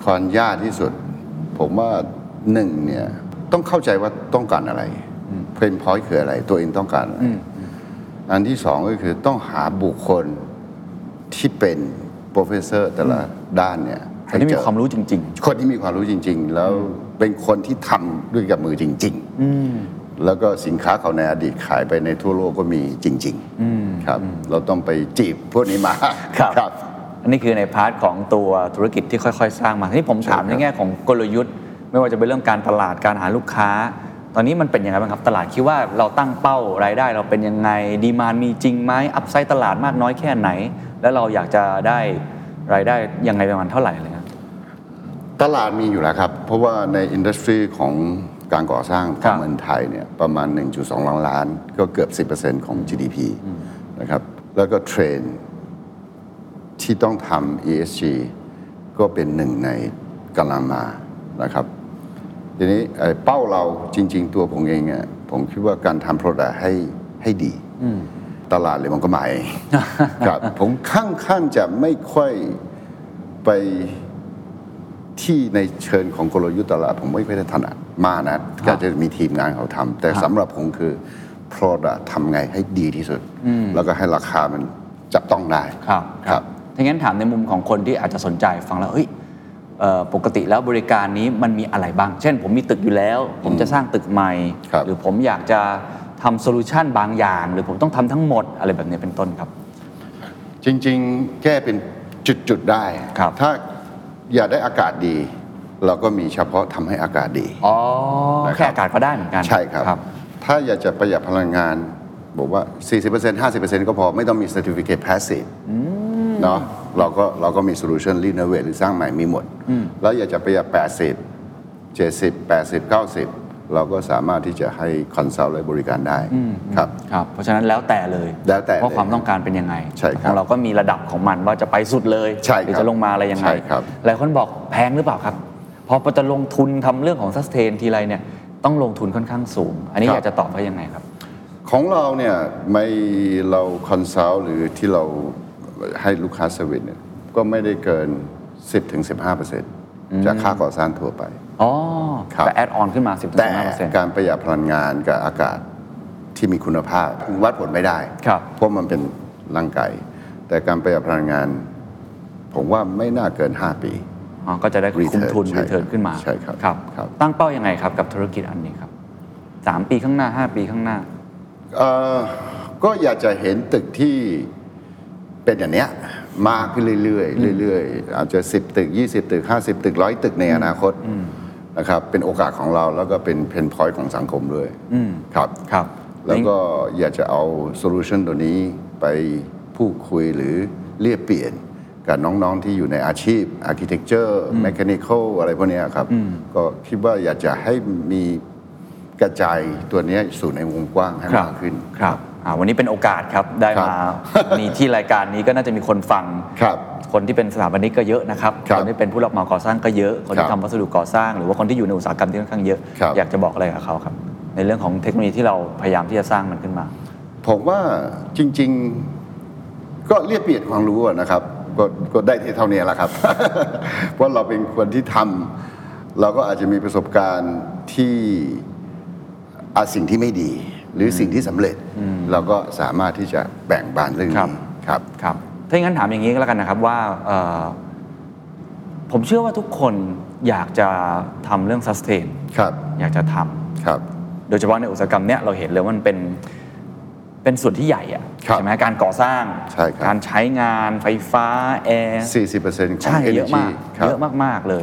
ความยากที่สุดผมว่า1เนี่ยต้องเข้าใจว่าต้องการอะไรเพนพอยต์คืออะไรตัวเองต้องการอะไรอันที่2ก็คือต้องหาบุคคลที่เป็น โปรเฟสเซอร์แต่ละด้านเนี่ยคนที่มีความรู้จริงๆคนที่มีความรู้จริงๆแล้วเป็นคนที่ทำด้วยกับมือจริงๆแล้วก็สินค้าเขาในอดีตขายไปในทั่วโลกก็มีจริงๆครับเราต้องไปจีบพวกนี้มาครับอันนี้คือในพาร์ทของตัวธุรกิจที่ค่อยๆสร้างมาที่ผมถามในแง่ของกลยุทธ์ไม่ว่าจะเป็นเรื่องการตลาดการหาลูกค้าตอนนี้มันเป็นยังไงบ้างครับตลาดคิดว่าเราตั้งเป้ารายได้เราเป็นยังไงดีมานด์มีจริงไหมอัพไซต์ตลาดมากน้อยแค่ไหนแล้วเราอยากจะได้รายได้ยังไงประมาณเท่าไหร่เลยครับตลาดมีอยู่แล้วครับเพราะว่าในอินดัสทรีของการก่อสร้างของเมืองไทยเนี่ยประมาณ 1.2 ล้านล้านก็เกือบ 10% ของ GDP นะครับแล้วก็เทรนที่ต้องทำ ESG ก็เป็นหนึ่งในกำลังมานะครับทีนี้เป้าเราจริงๆตัวผมเองเนี่ยผมคิดว่าการทำ product ให้ดีตลาดเลยมันก็มาเองครับผมค่อนข้างจะไม่ค่อยไปที่ในเชิญของกลยุทธ์ตลาดผมไม่ค่อยได้ถนัดมากนะก็จะมีทีมงานเขาทำแต่สำหรับผมคือ product ทำไงให้ดีที่สุดแล้วก็ให้ราคามันจับต้องได้ครับถ้างั้นถามในมุมของคนที่อาจจะสนใจฟังแล้วเฮ้ยปกติแล้วบริการนี้มันมีอะไรบ้างเช่นผมมีตึกอยู่แล้วผมจะสร้างตึกใหม่หรือผมอยากจะทำโซลูชันบางอย่างหรือผมต้องทำทั้งหมดอะไรแบบนี้เป็นต้นครับจริงๆแก้เป็นจุดๆได้ถ้าอยากได้อากาศดีเราก็มีเฉพาะทำให้อากาศดีอ๋อแค่อากาศก็ได้เหมือนกันใช่ครับถ้าอยากจะประหยัดพลังงานบอกว่า 40% 50% ก็พอไม่ต้องมี certificate passive เนาะเราก็มี solution renovate หรือสร้างใหม่มีหมดแล้วอยากจะประหยัด80%, 70%, 80%, 90%เราก็สามารถที่จะให้ consult และบริการได้ครับเพราะฉะนั้นแล้วแต่เลยเพราะความต้องการเป็นยังไงของเราก็มีระดับของมันว่าจะไปสุดเลยหรือจะลงมาอะไรยังไงหลายคนบอกแพงหรือเปล่าครับพอจะลงทุนทำเรื่องของ sustain ทีไรเนี่ยต้องลงทุนค่อนข้างสูงอันนี้อยากจะตอบว่ายังไงครับของเราเนี่ยไม่เราคอนซัลท์หรือที่เราให้ลูกค้าเซอร์วิสเนี่ยก็ไม่ได้เกิน 10-15% จากค่าก่อสร้างทั่วไปอ๋อแต่แอดออนขึ้นมา 10-15% แต่การประหยัดพลังงานกับอากาศที่มีคุณภาพวัดผลไม่ได้เพราะมันเป็นร่างกายแต่การประหยัดพลังงานผมว่าไม่น่าเกิน5ปีก็จะได้คุ้มทุนรีเทิร์นขึ้นมาใช่ครับตั้งเป้ายังไงครับกับธุรกิจอันนี้ครับ3ปีข้างหน้า5ปีข้างหน้าก็อยากจะเห็นตึกที่เป็นอย่างเนี้ยมากขึ้นเรื่อยๆเรื่อยๆอาจจะ10ตึก20ตึก50ตึก100ตึกในอนาคตนะครับเป็นโอกาสของเราแล้วก็เป็นเพนพอยต์ของสังคมด้วยครับแล้วก็อยากจะเอาโซลูชันตัวนี้ไปพูดคุยหรือเรียบเปลี่ยนกับน้องๆที่อยู่ในอาชีพ Architecture Mechanical อะไรพวกนี้ครับก็คิดว่าอยากจะให้มีกระจายตัวนี้สู่ในวงกว้างให้มากขึ้นครับวันนี้เป็นโอกาสครับได้มามีที่รายการนี้ก็น่าจะมีคนฟังคนที่เป็นสถาปนิกก็เยอะนะครับคนที่เป็นผู้รับเหมาก่อสร้างก็เยอะคนที่ทำวัสดุก่อสร้างหรือว่าคนที่อยู่ในอุตสาหกรรมที่ค่อนข้างเยอะอยากจะบอกอะไรกับเขาครับในเรื่องของเทคโนโลยีที่เราพยายามที่จะสร้างมันขึ้นมาผมว่าจริงๆก็เรียบเรียดความรู้นะครับก็ได้เท่านี้แหละครับเพราะเราเป็นคนที่ทำเราก็อาจจะมีประสบการณ์ที่สิ่งที่ไม่ดีหรือสิ่งที่สำเร็จเราก็สามารถที่จะแบ่งปันเรื่องนี้ครับถ้าอย่างนั้นถามอย่างนี้ก็แล้วกันนะครับว่าผมเชื่อว่าทุกคนอยากจะทำเรื่อง sustain อยากจะทำโดยเฉพาะในอุตสาหกรรมเนี้ยเราเห็นเลยว่ามันเป็นส่วนที่ใหญ่อะใช่ไหมการก่อสร้างการใช้งานไฟฟ้าแอร์ 40% ของ energy เยอะมากๆเลย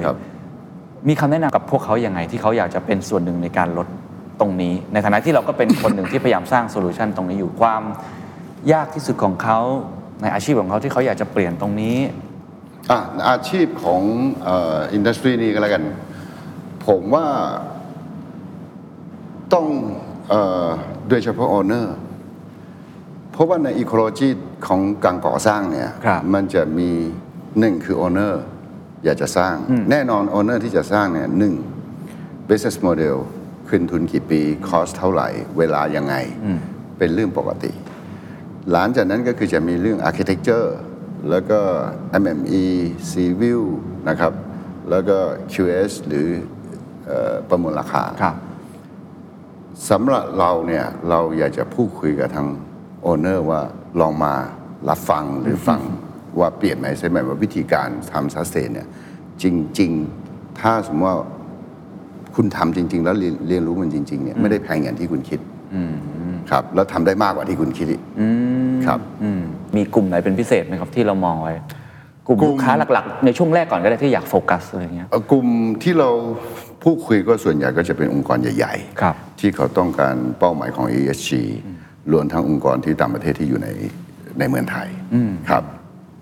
มีคำแนะนำกับพวกเขาอย่างไรที่เขาอยากจะเป็นส่วนหนึ่งในการลดตรงนี้ในฐานะที่เราก็เป็นคนหนึ่งที่พยายามสร้างโซลูชันตรงนี้อยู่ความยากที่สุดของเขาในอาชีพของเขาที่เขาอยากจะเปลี่ยนตรงนี้อาชีพของอินดัสทรีนี้ก็แล้วกันผมว่าต้องโดยเฉพาะ owner เพราะว่าในอีโคโลจีของการก่อสร้างเนี่ยมันจะมีหนึ่งคือ owner อยากจะสร้างแน่นอน owner ที่จะสร้างเนี่ยหนึ่ง business modelขึ้นทุนกี่ปีคอสเท่าไหร่เวลายังไงเป็นเรื่องปกติหลังจากนั้นก็คือจะมีเรื่อง architecture แล้วก็ MME civil นะครับแล้วก็ QS หรือประเมินราคาสำหรับเราเนี่ยเราอยากจะพูดคุยกับทาง owner ว่าลองมารับฟังหรือฟัง ว่าเปลี่ยน mindset ใหม่ว่าวิธีการทำ sustain เนี่ยจริงๆถ้าสมมติว่าคุณทำจริงๆแล้วเรียนรู้มันจริงๆเนี่ยไม่ได้แพงอย่างที่คุณคิดครับแล้วทำได้มากกว่าที่คุณคิดครับมีกลุ่มไหนเป็นพิเศษไหมครับที่เรามองไว้กลุ่มลูกค้าหลักๆในช่วงแรกก่อนก็ได้ที่อยากโฟกัสอะไรเงี้ยกลุ่มที่เราพูดคุยก็ส่วนใหญ่ก็จะเป็นองค์กรใหญ่ๆที่เขาต้องการเป้าหมายของ ESG รวมทั้งองค์กรที่ต่างประเทศที่อยู่ในเมืองไทยครับ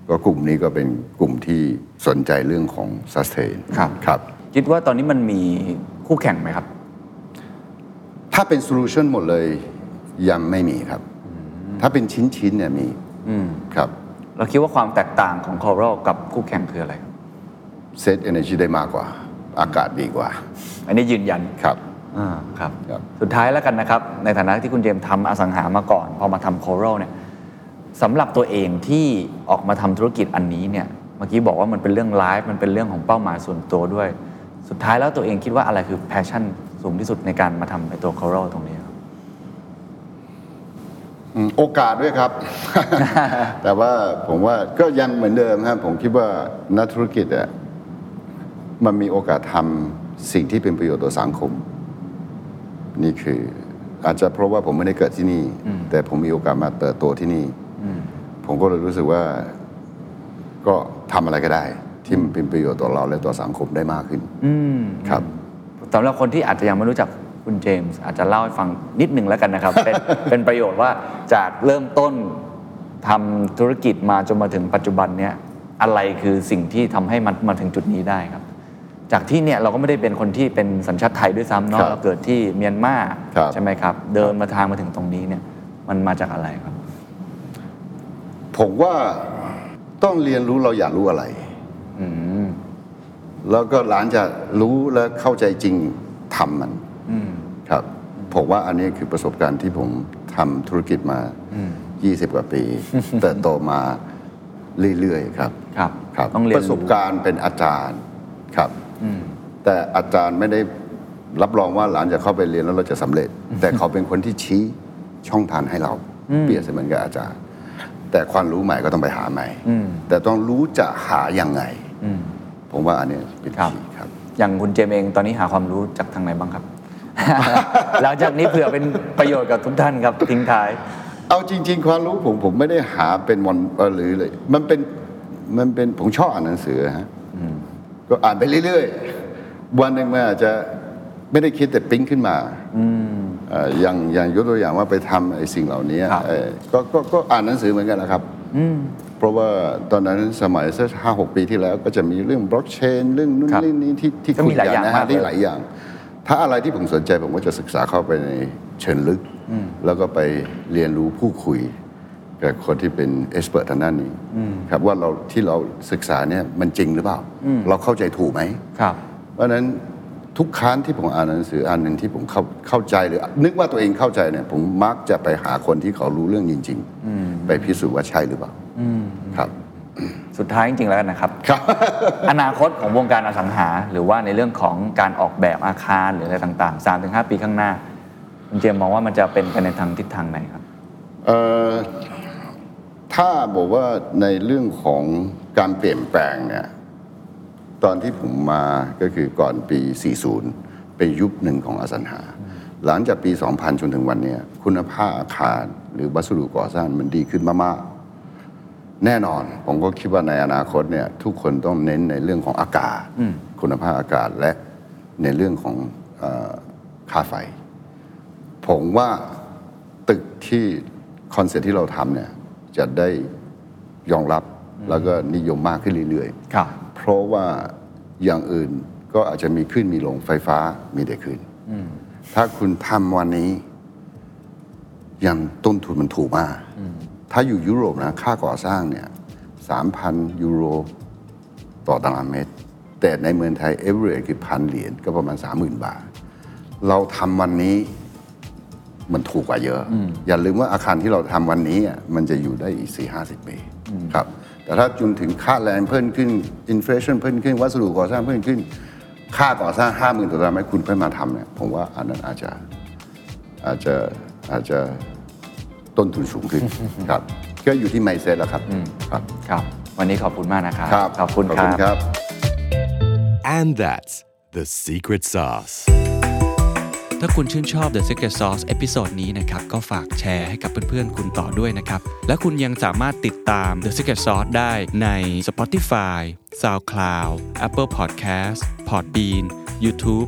ก็กลุ่มนี้ก็เป็นกลุ่มที่สนใจเรื่องของ sustain ครับคิดว่าตอนนี้มันมีคู่แข่งไหมครับถ้าเป็น solution หมดเลยยังไม่มีครับถ้าเป็นชิ้นๆเนี่ยมีครับเราคิดว่าความแตกต่างของ Coral กับคู่แข่งคืออะไรครับ Set Energy ได้มากกว่าอากาศดีกว่าอันนี้ยืนยันครับครับสุดท้ายแล้วกันนะครับในฐานะที่คุณเจมส์ทำอสังหามาก่อนพอมาทำ Coral เนี่ยสำหรับตัวเองที่ออกมาทำธุรกิจอันนี้เนี่ยเมื่อกี้บอกว่ามันเป็นเรื่องไลฟ์มันเป็นเรื่องของเป้าหมายส่วนตัวด้วยสุดท้ายแล้วตัวเองคิดว่าอะไรคือแพชชั่นสูงที่สุดในการมาทำในตัว Coral ตรงนี้โอกาสด้วยครับ แต่ว่าผมว่าก็ยังเหมือนเดิมครับผมคิดว่านักธุรกิจเนี่ยมันมีโอกาสทำสิ่งที่เป็นประโยชน์ต่อสังคมนี่คืออาจจะเพราะว่าผมไม่ได้เกิดที่นี่แต่ผมมีโอกาสมาเติบโตที่นี่ผมก็เลยรู้สึกว่าก็ทำอะไรก็ได้ที่มันเป็นประโยชน์ต่อเราและต่อสังคมได้มากขึ้นครับสำหรับคนที่อาจจะยังไม่รู้จักคุณเจมส์อาจจะเล่าให้ฟังนิดนึงแล้วกันนะครับ เป็นประโยชน์ว่าจากเริ่มต้นทำธุรกิจมาจนมาถึงปัจจุบันเนี้ยอะไรคือสิ่งที่ทำให้มันมาถึงจุดนี้ได้ครับจากที่เนี่ยเราก็ไม่ได้เป็นคนที่เป็นสัญชาติไทยด้วยซ้ำเนาะเราเกิดที่เมียนมาใช่ไหมครับเดินมาทางมาถึงตรงนี้เนี่ยมันมาจากอะไรครับผมว่าต้องเรียนรู้เราอยากรู้อะไรแล้วก็หลานจะรู้และเข้าใจจริงทำมันครับผมว่าอันนี้คือประสบการณ์ที่ผมทำธุรกิจมา20กว่าปีเติบโตมาเรื่อยๆครับครับประสบการณ์เป็นอาจารย์ครับแต่อาจารย์ไม่ได้รับรองว่าหลังจากเข้าไปเรียนแล้วเราจะสำเร็จแต่เขาเป็นคนที่ชี้ช่องทางให้เราเปรียบเสมือนกับอาจารย์แต่ความรู้ใหม่ก็ต้องไปหาใหม่แต่ต้องรู้จะหายังไงผมว่าอันนี้เป็นที่ครับอย่างคุณเจมเองตอนนี้หาความรู้จากทางไหนบ้างครับหลังจากนี้เผื่อเป็นประโยชน์กับทุกท่านครับทิ้งท้ายเอาจริงๆความรู้ผมไม่ได้หาเป็นวันหรือเลยมันเป็นผมชอบอ่านหนังสือฮะก็อ่านไปเรื่อยๆวันหนึ่งมันอาจจะไม่ได้คิดแต่ปิ๊งขึ้นมาอย่างยกตัวอย่างว่าไปทำไอ้สิ่งเหล่านี้ก็อ่านหนังสือเหมือนกันนะครับเพราะว่าตอนนั้นสมัยสัก 5-6 ปีที่แล้วก็จะมีเรื่องบล็อกเชนเรื่องนู่นเรื่องนี้ที่คุยกันนะฮะที่หลายอย่างถ้าอะไรที่ผมสนใจผมก็จะศึกษาเข้าไปในเชิงลึกแล้วก็ไปเรียนรู้ผู้คุยกับคนที่เป็นเอ็กซ์เพิร์ททางด้านนี้ครับว่าเราที่เราศึกษาเนี่ยมันจริงหรือเปล่าเราเข้าใจถูกไหมเพราะนั้นทุกครั้งที่ผมอ่านหนังสืออ่านหนึ่งที่ผมเข้าใจหรือนึกว่าตัวเองเข้าใจเนี่ยผมมักจะไปหาคนที่เขารู้เรื่องจริงๆไปพิสูจน์ว่าใช่หรือเปล่าครับสุดท้ายจริงๆแล้วกันนะครับ อนาคตของวงการอสังหาหรือว่าในเรื่องของการออกแบบอาคารหรืออะไรต่างๆ 3-5 ปีข้างหน้าคุณเจมมองว่ามันจะเป็นไปในทางทิศทางไหนครับถ้าบอกว่าในเรื่องของการเปลี่ยนแปลงเนี่ยตอนที่ผมมาก็คือก่อนปี 40 เป็นยุคหนึ่งของอสังหาหลังจากปี 2000 จนถึงวันนี้คุณภาพอาคารหรือวัสดุก่อสร้างมันดีขึ้นมากๆแน่นอนผมก็คิดว่าในอนาคตเนี่ยทุกคนต้องเน้นในเรื่องของอากาศคุณภาพอากาศและในเรื่องของค่าไฟผมว่าตึกที่คอนเซ็ปต์ที่เราทำเนี่ยจะได้ยอมรับแล้วก็นิยมมากขึ้นเรื่อยๆเพราะว่าอย่างอื่นก็อาจจะมีขึ้นมีลงไฟฟ้ามีแต่ขึ้นถ้าคุณทำวันนี้อย่างต้นทุนมันถูกมากถ้าอยู่ยุโรปนะค่าก่อสร้างเนี่ย 3,000 ยูโรต่อตารางเมตรแต่ในเมืองไทยเอเวอเรจคือ$1,000ก็ประมาณ 30,000 บาทเราทำวันนี้มันถูกกว่าเยอะอย่าลืมว่าอาคารที่เราทำวันนี้มันจะอยู่ได้อีก 40-50 ปีครับแต่ถ้าจนถึงค่าแรงเพิ่มขึ้นอินฟลักชันเพิ่มขึ้นวัสดุก่อสร้างเพิ่มขึ้นค่าก่อสร้าง 50,000 ต่อตารางเมตรคุณเพิ่มมาทำเนี่ยผมว่าอันนั้นอาจจะต้นทุนสูงขึ้นครับก็อยู่ที่ mindset แล้วครับ วันนี้ขอบคุณมากนะครับขอบคุณครับ And that's the secret sauceถ้าคุณชื่นชอบ The Secret Sauce เอพิโซดนี้นะครับก็ฝากแชร์ให้กับเพื่อนๆคุณต่อด้วยนะครับและคุณยังสามารถติดตาม The Secret Sauce ได้ใน Spotify, SoundCloud, Apple Podcast, Podbean, YouTube